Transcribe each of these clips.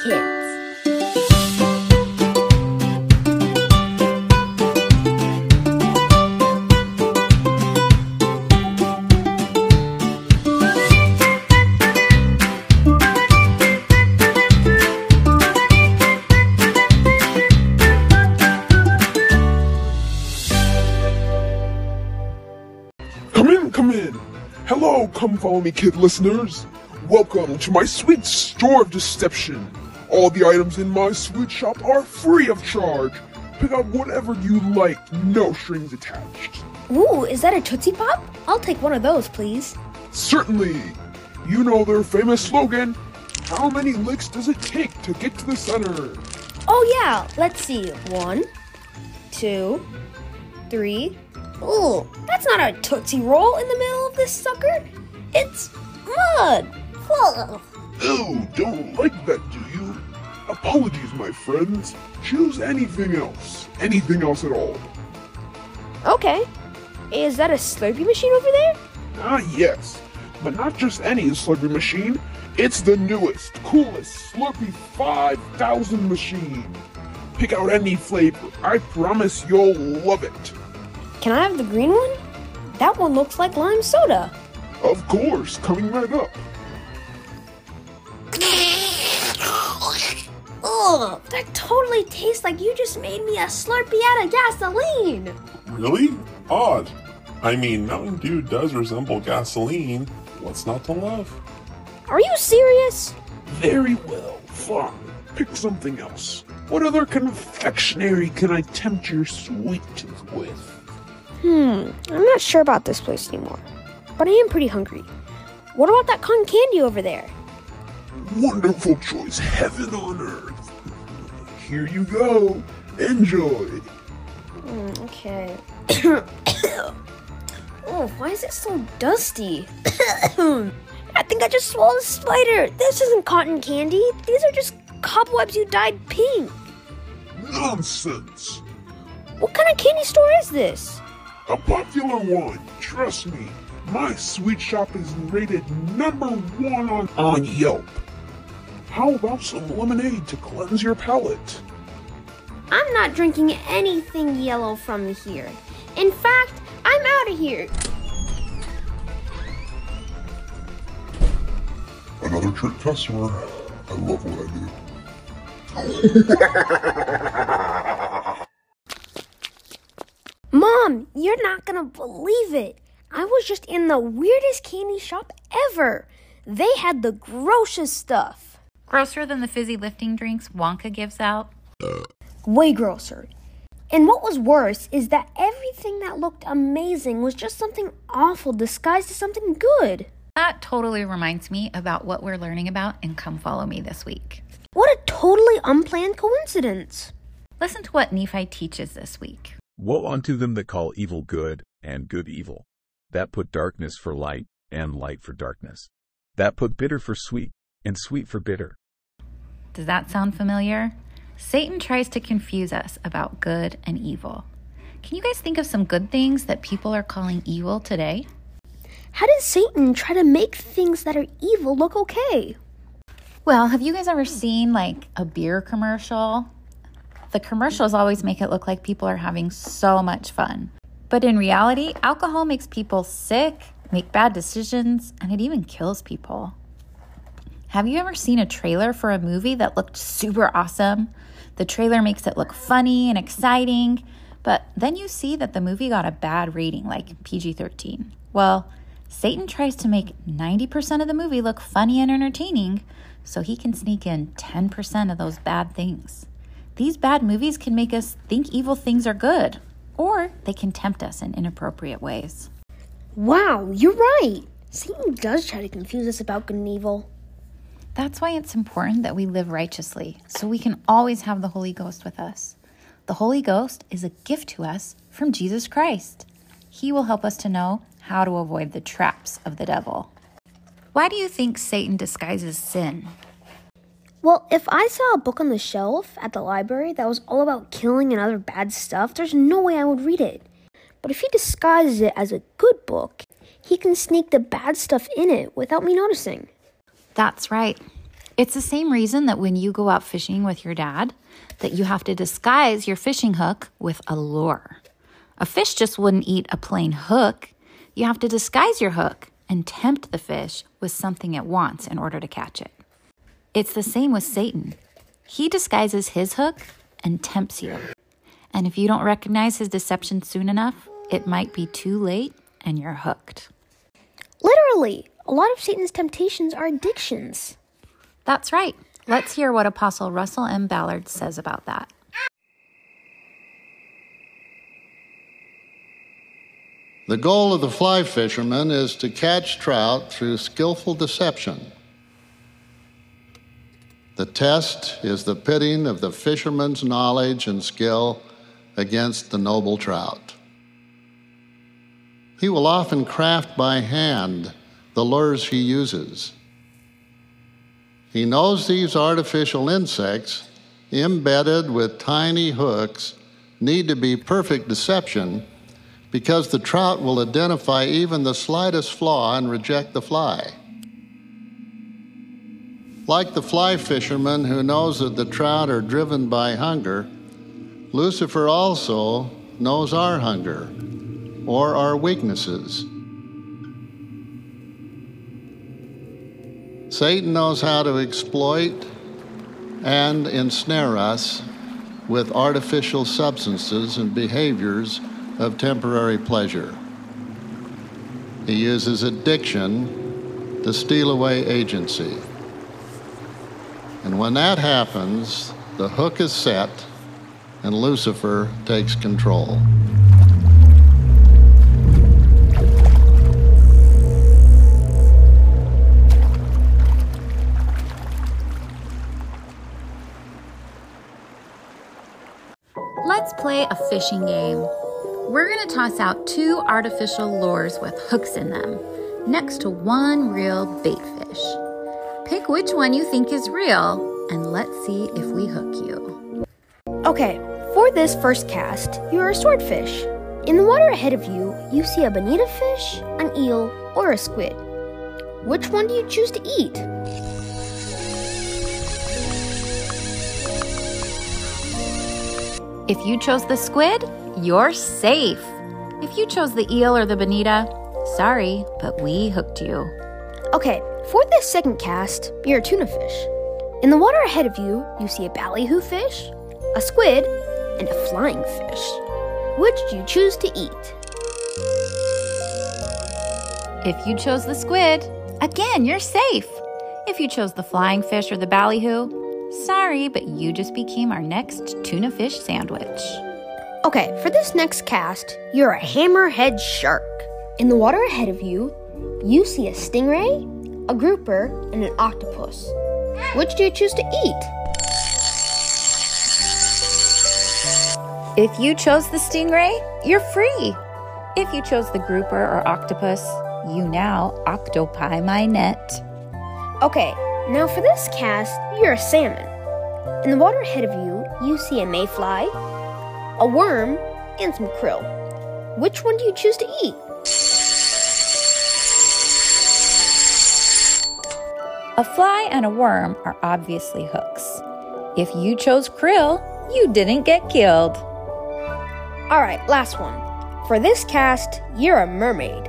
kids. Hello, Come Follow Me Kid listeners. Welcome to my sweet store of deception. All the items in my sweet shop are free of charge. Pick up whatever you like, no strings attached. Ooh, is that a Tootsie Pop? I'll take one of those, please. Certainly. You know their famous slogan, how many licks does it take to get to the center? Oh yeah, let's see. 1, 2, 3... Ooh, that's not a Tootsie Roll in the middle of this sucker. It's mud. Ugh. Oh, don't like that, do you? Apologies, my friends. Choose anything else. Anything else at all. Okay. Is that a Slurpee machine over there? Yes. But not just any Slurpee machine. It's the newest, coolest Slurpee 5000 machine. Pick out any flavor. I promise you'll love it. Can I have the green one? That one looks like lime soda. Of course, coming right up. Ugh, that totally tastes like you just made me a Slurpee out of gasoline. Really? Odd. I mean, Mountain Dew does resemble gasoline. What's not to love? Are you serious? Very well, fine. Pick something else. What other confectionery can I tempt your sweet tooth with? I'm not sure about this place anymore, but I am pretty hungry. What about that cotton candy over there? Wonderful choice, heaven on earth. Here you go, enjoy. Okay. Oh, why is it so dusty? I think I just swallowed a spider. This isn't cotton candy. These are just cobwebs you dyed pink. Nonsense. What kind of candy store is this? A popular one, trust me. My sweet shop is rated #1 on Yelp. How about some lemonade to cleanse your palate? I'm not drinking anything yellow from here. In fact, I'm out of here. Another trick customer. I love what I do. Mom, you're not gonna believe it. I was just in the weirdest candy shop ever. They had the grossest stuff. Grosser than the fizzy lifting drinks Wonka gives out? Way grosser. And what was worse is that everything that looked amazing was just something awful disguised as something good. That totally reminds me about what we're learning about in Come Follow Me this week. What a totally unplanned coincidence. Listen to what Nephi teaches this week. Woe unto them that call evil good, and good evil. That put darkness for light, and light for darkness. That put bitter for sweet, and sweet for bitter. Does that sound familiar? Satan tries to confuse us about good and evil. Can you guys think of some good things that people are calling evil today? How does Satan try to make things that are evil look okay? Well, have you guys ever seen like a beer commercial? The commercials always make it look like people are having so much fun. But in reality, alcohol makes people sick, make bad decisions, and it even kills people. Have you ever seen a trailer for a movie that looked super awesome? The trailer makes it look funny and exciting, but then you see that the movie got a bad rating, like PG-13. Well, Satan tries to make 90% of the movie look funny and entertaining, so he can sneak in 10% of those bad things. These bad movies can make us think evil things are good, or they can tempt us in inappropriate ways. Wow, you're right. Satan does try to confuse us about good and evil. That's why it's important that we live righteously, so we can always have the Holy Ghost with us. The Holy Ghost is a gift to us from Jesus Christ. He will help us to know how to avoid the traps of the devil. Why do you think Satan disguises sin? Well, if I saw a book on the shelf at the library that was all about killing and other bad stuff, there's no way I would read it. But if he disguises it as a good book, he can sneak the bad stuff in it without me noticing. That's right. It's the same reason that when you go out fishing with your dad, that you have to disguise your fishing hook with a lure. A fish just wouldn't eat a plain hook. You have to disguise your hook and tempt the fish with something it wants in order to catch it. It's the same with Satan. He disguises his hook and tempts you. And if you don't recognize his deception soon enough, it might be too late and you're hooked. Literally, a lot of Satan's temptations are addictions. That's right. Let's hear what Apostle Russell M. Ballard says about that. The goal of the fly fisherman is to catch trout through skillful deception. The test is the pitting of the fisherman's knowledge and skill against the noble trout. He will often craft by hand the lures he uses. He knows these artificial insects, embedded with tiny hooks, need to be perfect deception because the trout will identify even the slightest flaw and reject the fly. Like the fly fisherman who knows that the trout are driven by hunger, Lucifer also knows our hunger or our weaknesses. Satan knows how to exploit and ensnare us with artificial substances and behaviors of temporary pleasure. He uses addiction to steal away agency. And when that happens, the hook is set and Lucifer takes control. Let's play a fishing game. We're going to toss out two artificial lures with hooks in them next to one real bait fish. Pick which one you think is real and let's see if we hook you. Okay, for this first cast, you are a swordfish. In the water ahead of you, you see a bonita fish, an eel, or a squid. Which one do you choose to eat? If you chose the squid, you're safe. If you chose the eel or the bonita, sorry, but we hooked you. Okay, for this second cast, you're a tuna fish. In the water ahead of you, you see a ballyhoo fish, a squid, and a flying fish. Which do you choose to eat? If you chose the squid, again, you're safe. If you chose the flying fish or the ballyhoo, sorry, but you just became our next tuna fish sandwich. Okay, for this next cast, you're a hammerhead shark. In the water ahead of you, you see a stingray, a grouper, and an octopus. Which do you choose to eat? If you chose the stingray, you're free. If you chose the grouper or octopus, you now octopi my net. Okay, now for this cast, you're a salmon. In the water ahead of you, you see a mayfly, a worm, and some krill. Which one do you choose to eat? A fly and a worm are obviously hooks. If you chose krill, you didn't get killed. All right, last one. For this cast, you're a mermaid.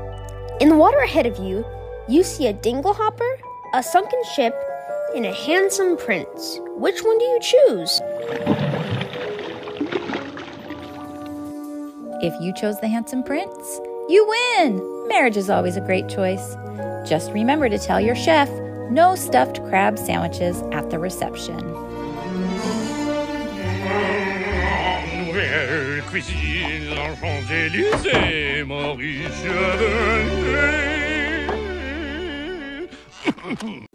In the water ahead of you, you see a dinglehopper, a sunken ship, and a handsome prince. Which one do you choose? If you chose the handsome prince, you win! Marriage is always a great choice. Just remember to tell your chef, no stuffed crab sandwiches at the reception.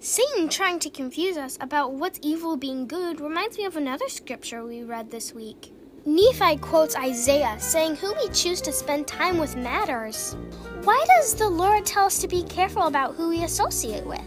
Satan trying to confuse us about what's evil being good reminds me of another scripture we read this week. Nephi quotes Isaiah, saying who we choose to spend time with matters. Why does the Lord tell us to be careful about who we associate with?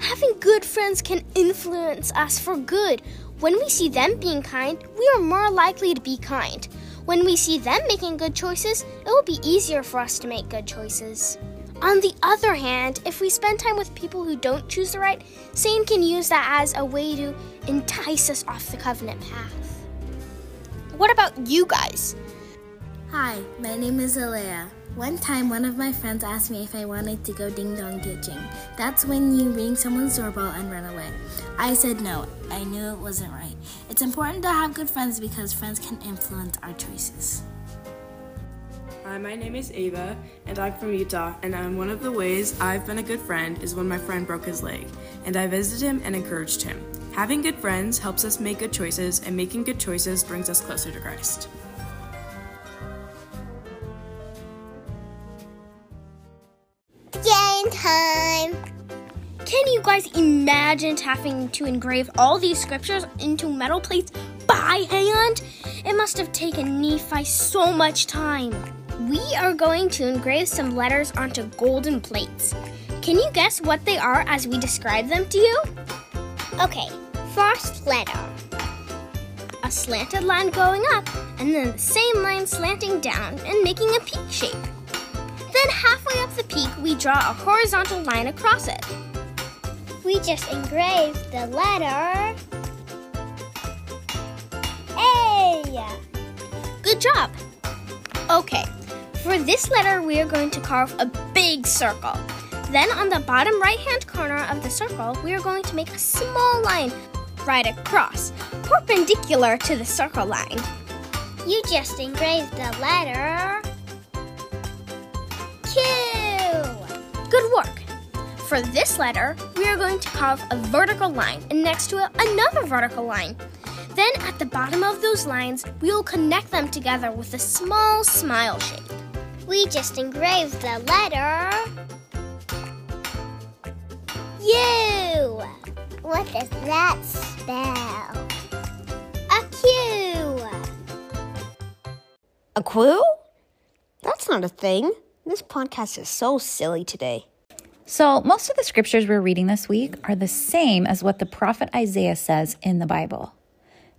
Having good friends can influence us for good. When we see them being kind, we are more likely to be kind. When we see them making good choices, it will be easier for us to make good choices. On the other hand, if we spend time with people who don't choose the right, Satan can use that as a way to entice us off the covenant path. What about you guys? Hi, my name is Alea. One time, one of my friends asked me if I wanted to go ding-dong ditching. That's when you ring someone's doorbell and run away. I said no. I knew it wasn't right. It's important to have good friends because friends can influence our choices. Hi, my name is Ava, and I'm from Utah, and one of the ways I've been a good friend is when my friend broke his leg, and I visited him and encouraged him. Having good friends helps us make good choices, and making good choices brings us closer to Christ. Time. Can you guys imagine having to engrave all these scriptures into metal plates by hand? It must have taken Nephi so much time. We are going to engrave some letters onto golden plates. Can you guess what they are as we describe them to you? Okay, first letter. A slanted line going up, and then the same line slanting down and making a peak shape. Then halfway up the peak, we draw a horizontal line across it. We just engraved the letter A. Good job. Okay, for this letter, we are going to carve a big circle. Then on the bottom right-hand corner of the circle, we are going to make a small line right across, perpendicular to the circle line. You just engraved the letter Q. Good work. For this letter, we are going to carve a vertical line and next to it another vertical line. Then at the bottom of those lines, we will connect them together with a small smile shape. We just engraved the letter U. What does that spell? A Q. A Q? That's not a thing. This podcast is so silly today. So most of the scriptures we're reading this week are the same as what the prophet Isaiah says in the Bible.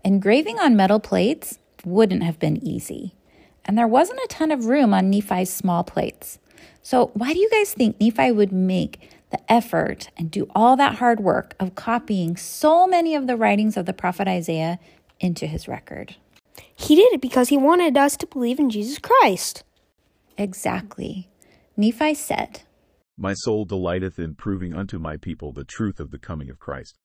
Engraving on metal plates wouldn't have been easy, and there wasn't a ton of room on Nephi's small plates. So why do you guys think Nephi would make the effort and do all that hard work of copying so many of the writings of the prophet Isaiah into his record? He did it because he wanted us to believe in Jesus Christ. Exactly. Nephi said, "My soul delighteth in proving unto my people the truth of the coming of Christ."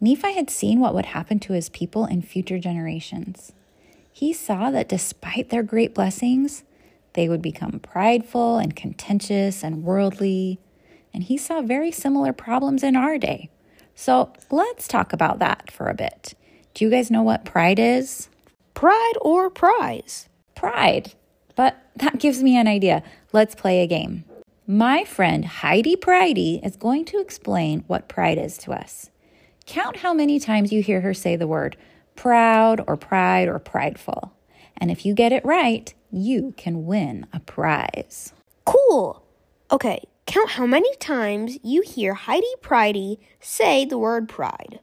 Nephi had seen what would happen to his people in future generations. He saw that despite their great blessings, they would become prideful and contentious and worldly, and he saw very similar problems in our day. So let's talk about that for a bit. Do you guys know what pride is? Pride or prize? Pride. But that gives me an idea. Let's play a game. My friend Heidi Pridey is going to explain what pride is to us. Count how many times you hear her say the word proud or pride or prideful. And if you get it right, you can win a prize. Cool. Okay, count how many times you hear Heidi Pridey say the word pride.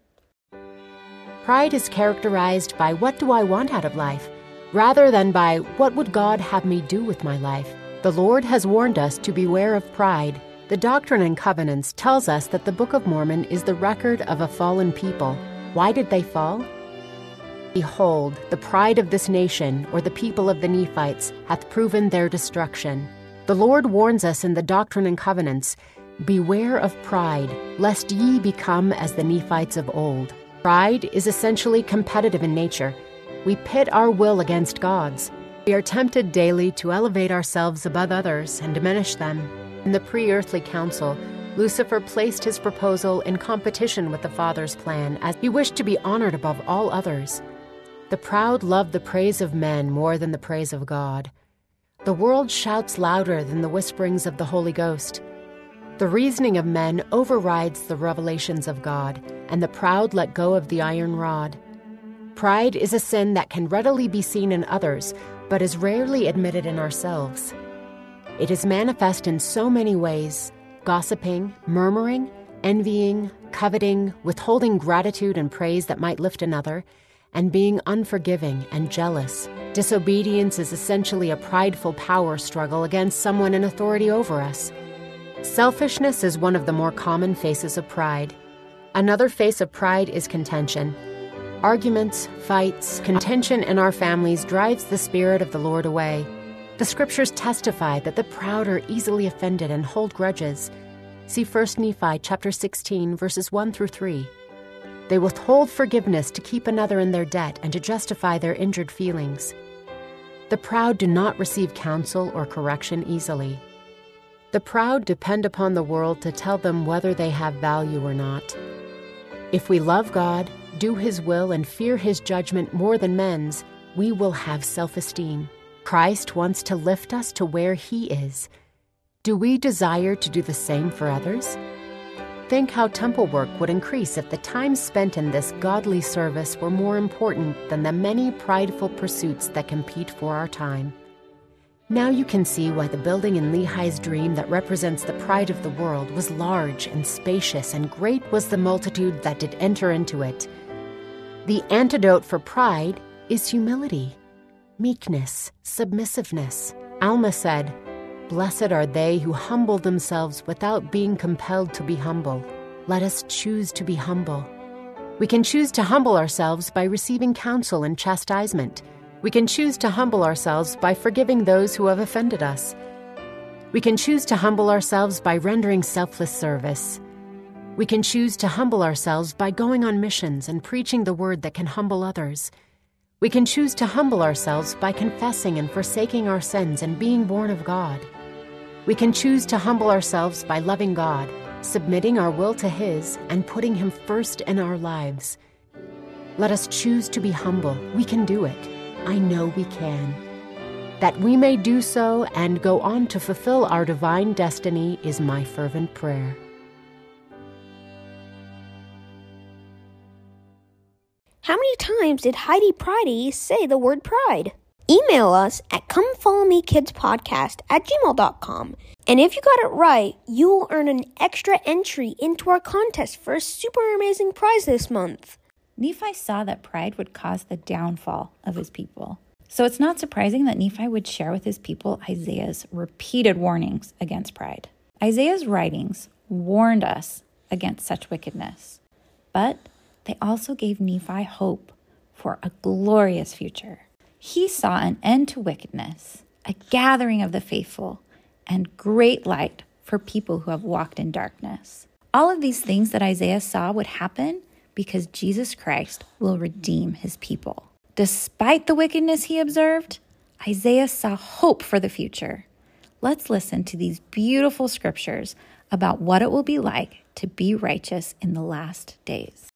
Pride is characterized by what do I want out of life, rather than by what would God have me do with my life. The Lord has warned us to beware of pride. The Doctrine and Covenants tells us that the Book of Mormon is the record of a fallen people. Why did they fall? Behold, the pride of this nation, or the people of the Nephites, hath proven their destruction. The Lord warns us in the Doctrine and Covenants, beware of pride, lest ye become as the Nephites of old. Pride is essentially competitive in nature. We pit our will against God's. We are tempted daily to elevate ourselves above others and diminish them. In the pre-earthly council, Lucifer placed his proposal in competition with the Father's plan, as he wished to be honored above all others. The proud love the praise of men more than the praise of God. The world shouts louder than the whisperings of the Holy Ghost. The reasoning of men overrides the revelations of God, and the proud let go of the iron rod. Pride is a sin that can readily be seen in others, but is rarely admitted in ourselves. It is manifest in so many ways: gossiping, murmuring, envying, coveting, withholding gratitude and praise that might lift another, and being unforgiving and jealous. Disobedience is essentially a prideful power struggle against someone in authority over us. Selfishness is one of the more common faces of pride. Another face of pride is contention. Arguments, fights, contention in our families drives the Spirit of the Lord away. The Scriptures testify that the proud are easily offended and hold grudges. See 1 Nephi chapter 16, verses 1 through 3. They withhold forgiveness to keep another in their debt and to justify their injured feelings. The proud do not receive counsel or correction easily. The proud depend upon the world to tell them whether they have value or not. If we love God, do His will, and fear His judgment more than men's, we will have self-esteem. Christ wants to lift us to where He is. Do we desire to do the same for others? Think how temple work would increase if the time spent in this godly service were more important than the many prideful pursuits that compete for our time. Now you can see why the building in Lehi's dream that represents the pride of the world was large and spacious, and great was the multitude that did enter into it. The antidote for pride is humility, meekness, submissiveness. Alma said, "Blessed are they who humble themselves without being compelled to be humble." Let us choose to be humble. We can choose to humble ourselves by receiving counsel and chastisement. We can choose to humble ourselves by forgiving those who have offended us. We can choose to humble ourselves by rendering selfless service. We can choose to humble ourselves by going on missions and preaching the word that can humble others. We can choose to humble ourselves by confessing and forsaking our sins and being born of God. We can choose to humble ourselves by loving God, submitting our will to His, and putting Him first in our lives. Let us choose to be humble. We can do it. I know we can. That we may do so and go on to fulfill our divine destiny is my fervent prayer. How many times did Heidi Pridey say the word pride? Email us at comefollowmekidspodcast@gmail.com. And if you got it right, you will earn an extra entry into our contest for a super amazing prize this month. Nephi saw that pride would cause the downfall of his people. So it's not surprising that Nephi would share with his people Isaiah's repeated warnings against pride. Isaiah's writings warned us against such wickedness, but they also gave Nephi hope for a glorious future. He saw an end to wickedness, a gathering of the faithful, and great light for people who have walked in darkness. All of these things that Isaiah saw would happen because Jesus Christ will redeem His people. Despite the wickedness he observed, Isaiah saw hope for the future. Let's listen to these beautiful scriptures about what it will be like to be righteous in the last days.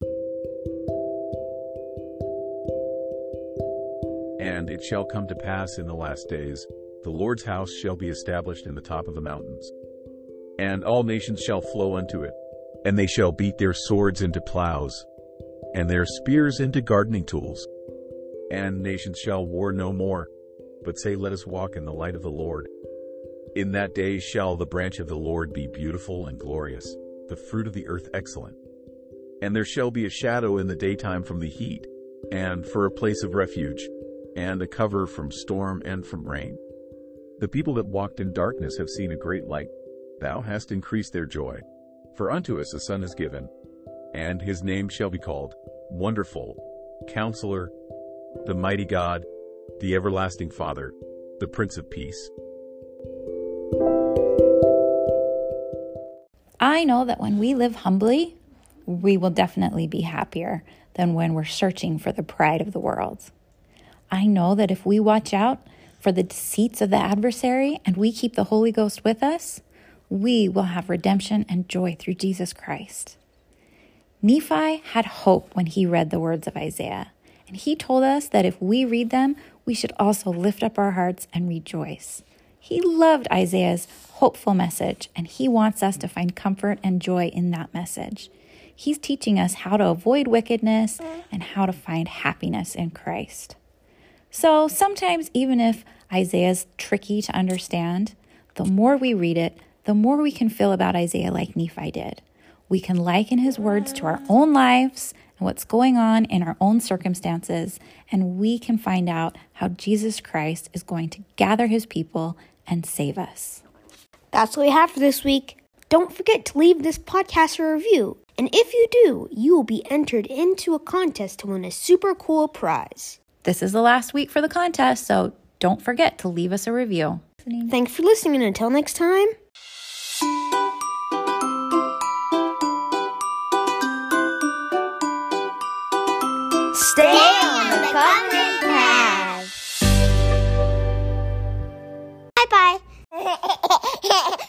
And it shall come to pass in the last days, the Lord's house shall be established in the top of the mountains, and all nations shall flow unto it. And they shall beat their swords into plows, and their spears into gardening tools. And nations shall war no more, but say, Let us walk in the light of the Lord. In that day shall the branch of the Lord be beautiful and glorious, the fruit of the earth excellent. And there shall be a shadow in the daytime from the heat, and for a place of refuge, and a cover from storm and from rain. The people that walked in darkness have seen a great light. Thou hast increased their joy. For unto us a son is given, and his name shall be called Wonderful, Counselor, the Mighty God, the Everlasting Father, the Prince of Peace. I know that when we live humbly, we will definitely be happier than when we're searching for the pride of the world. I know that if we watch out for the deceits of the adversary and we keep the Holy Ghost with us, we will have redemption and joy through Jesus Christ. Nephi had hope when he read the words of Isaiah, and he told us that if we read them, we should also lift up our hearts and rejoice. He loved Isaiah's hopeful message, and he wants us to find comfort and joy in that message. He's teaching us how to avoid wickedness and how to find happiness in Christ. So sometimes, even if Isaiah's tricky to understand, the more we read it, the more we can feel about Isaiah like Nephi did. We can liken his words to our own lives, and what's going on in our own circumstances, and we can find out how Jesus Christ is going to gather his people and save us. That's what we have for this week. Don't forget to leave this podcast a review, and if you do, you will be entered into a contest to win a super cool prize. This is the last week for the contest, so don't forget to leave us a review. Thanks for listening, and until next time. Stay on the common path. Bye-bye.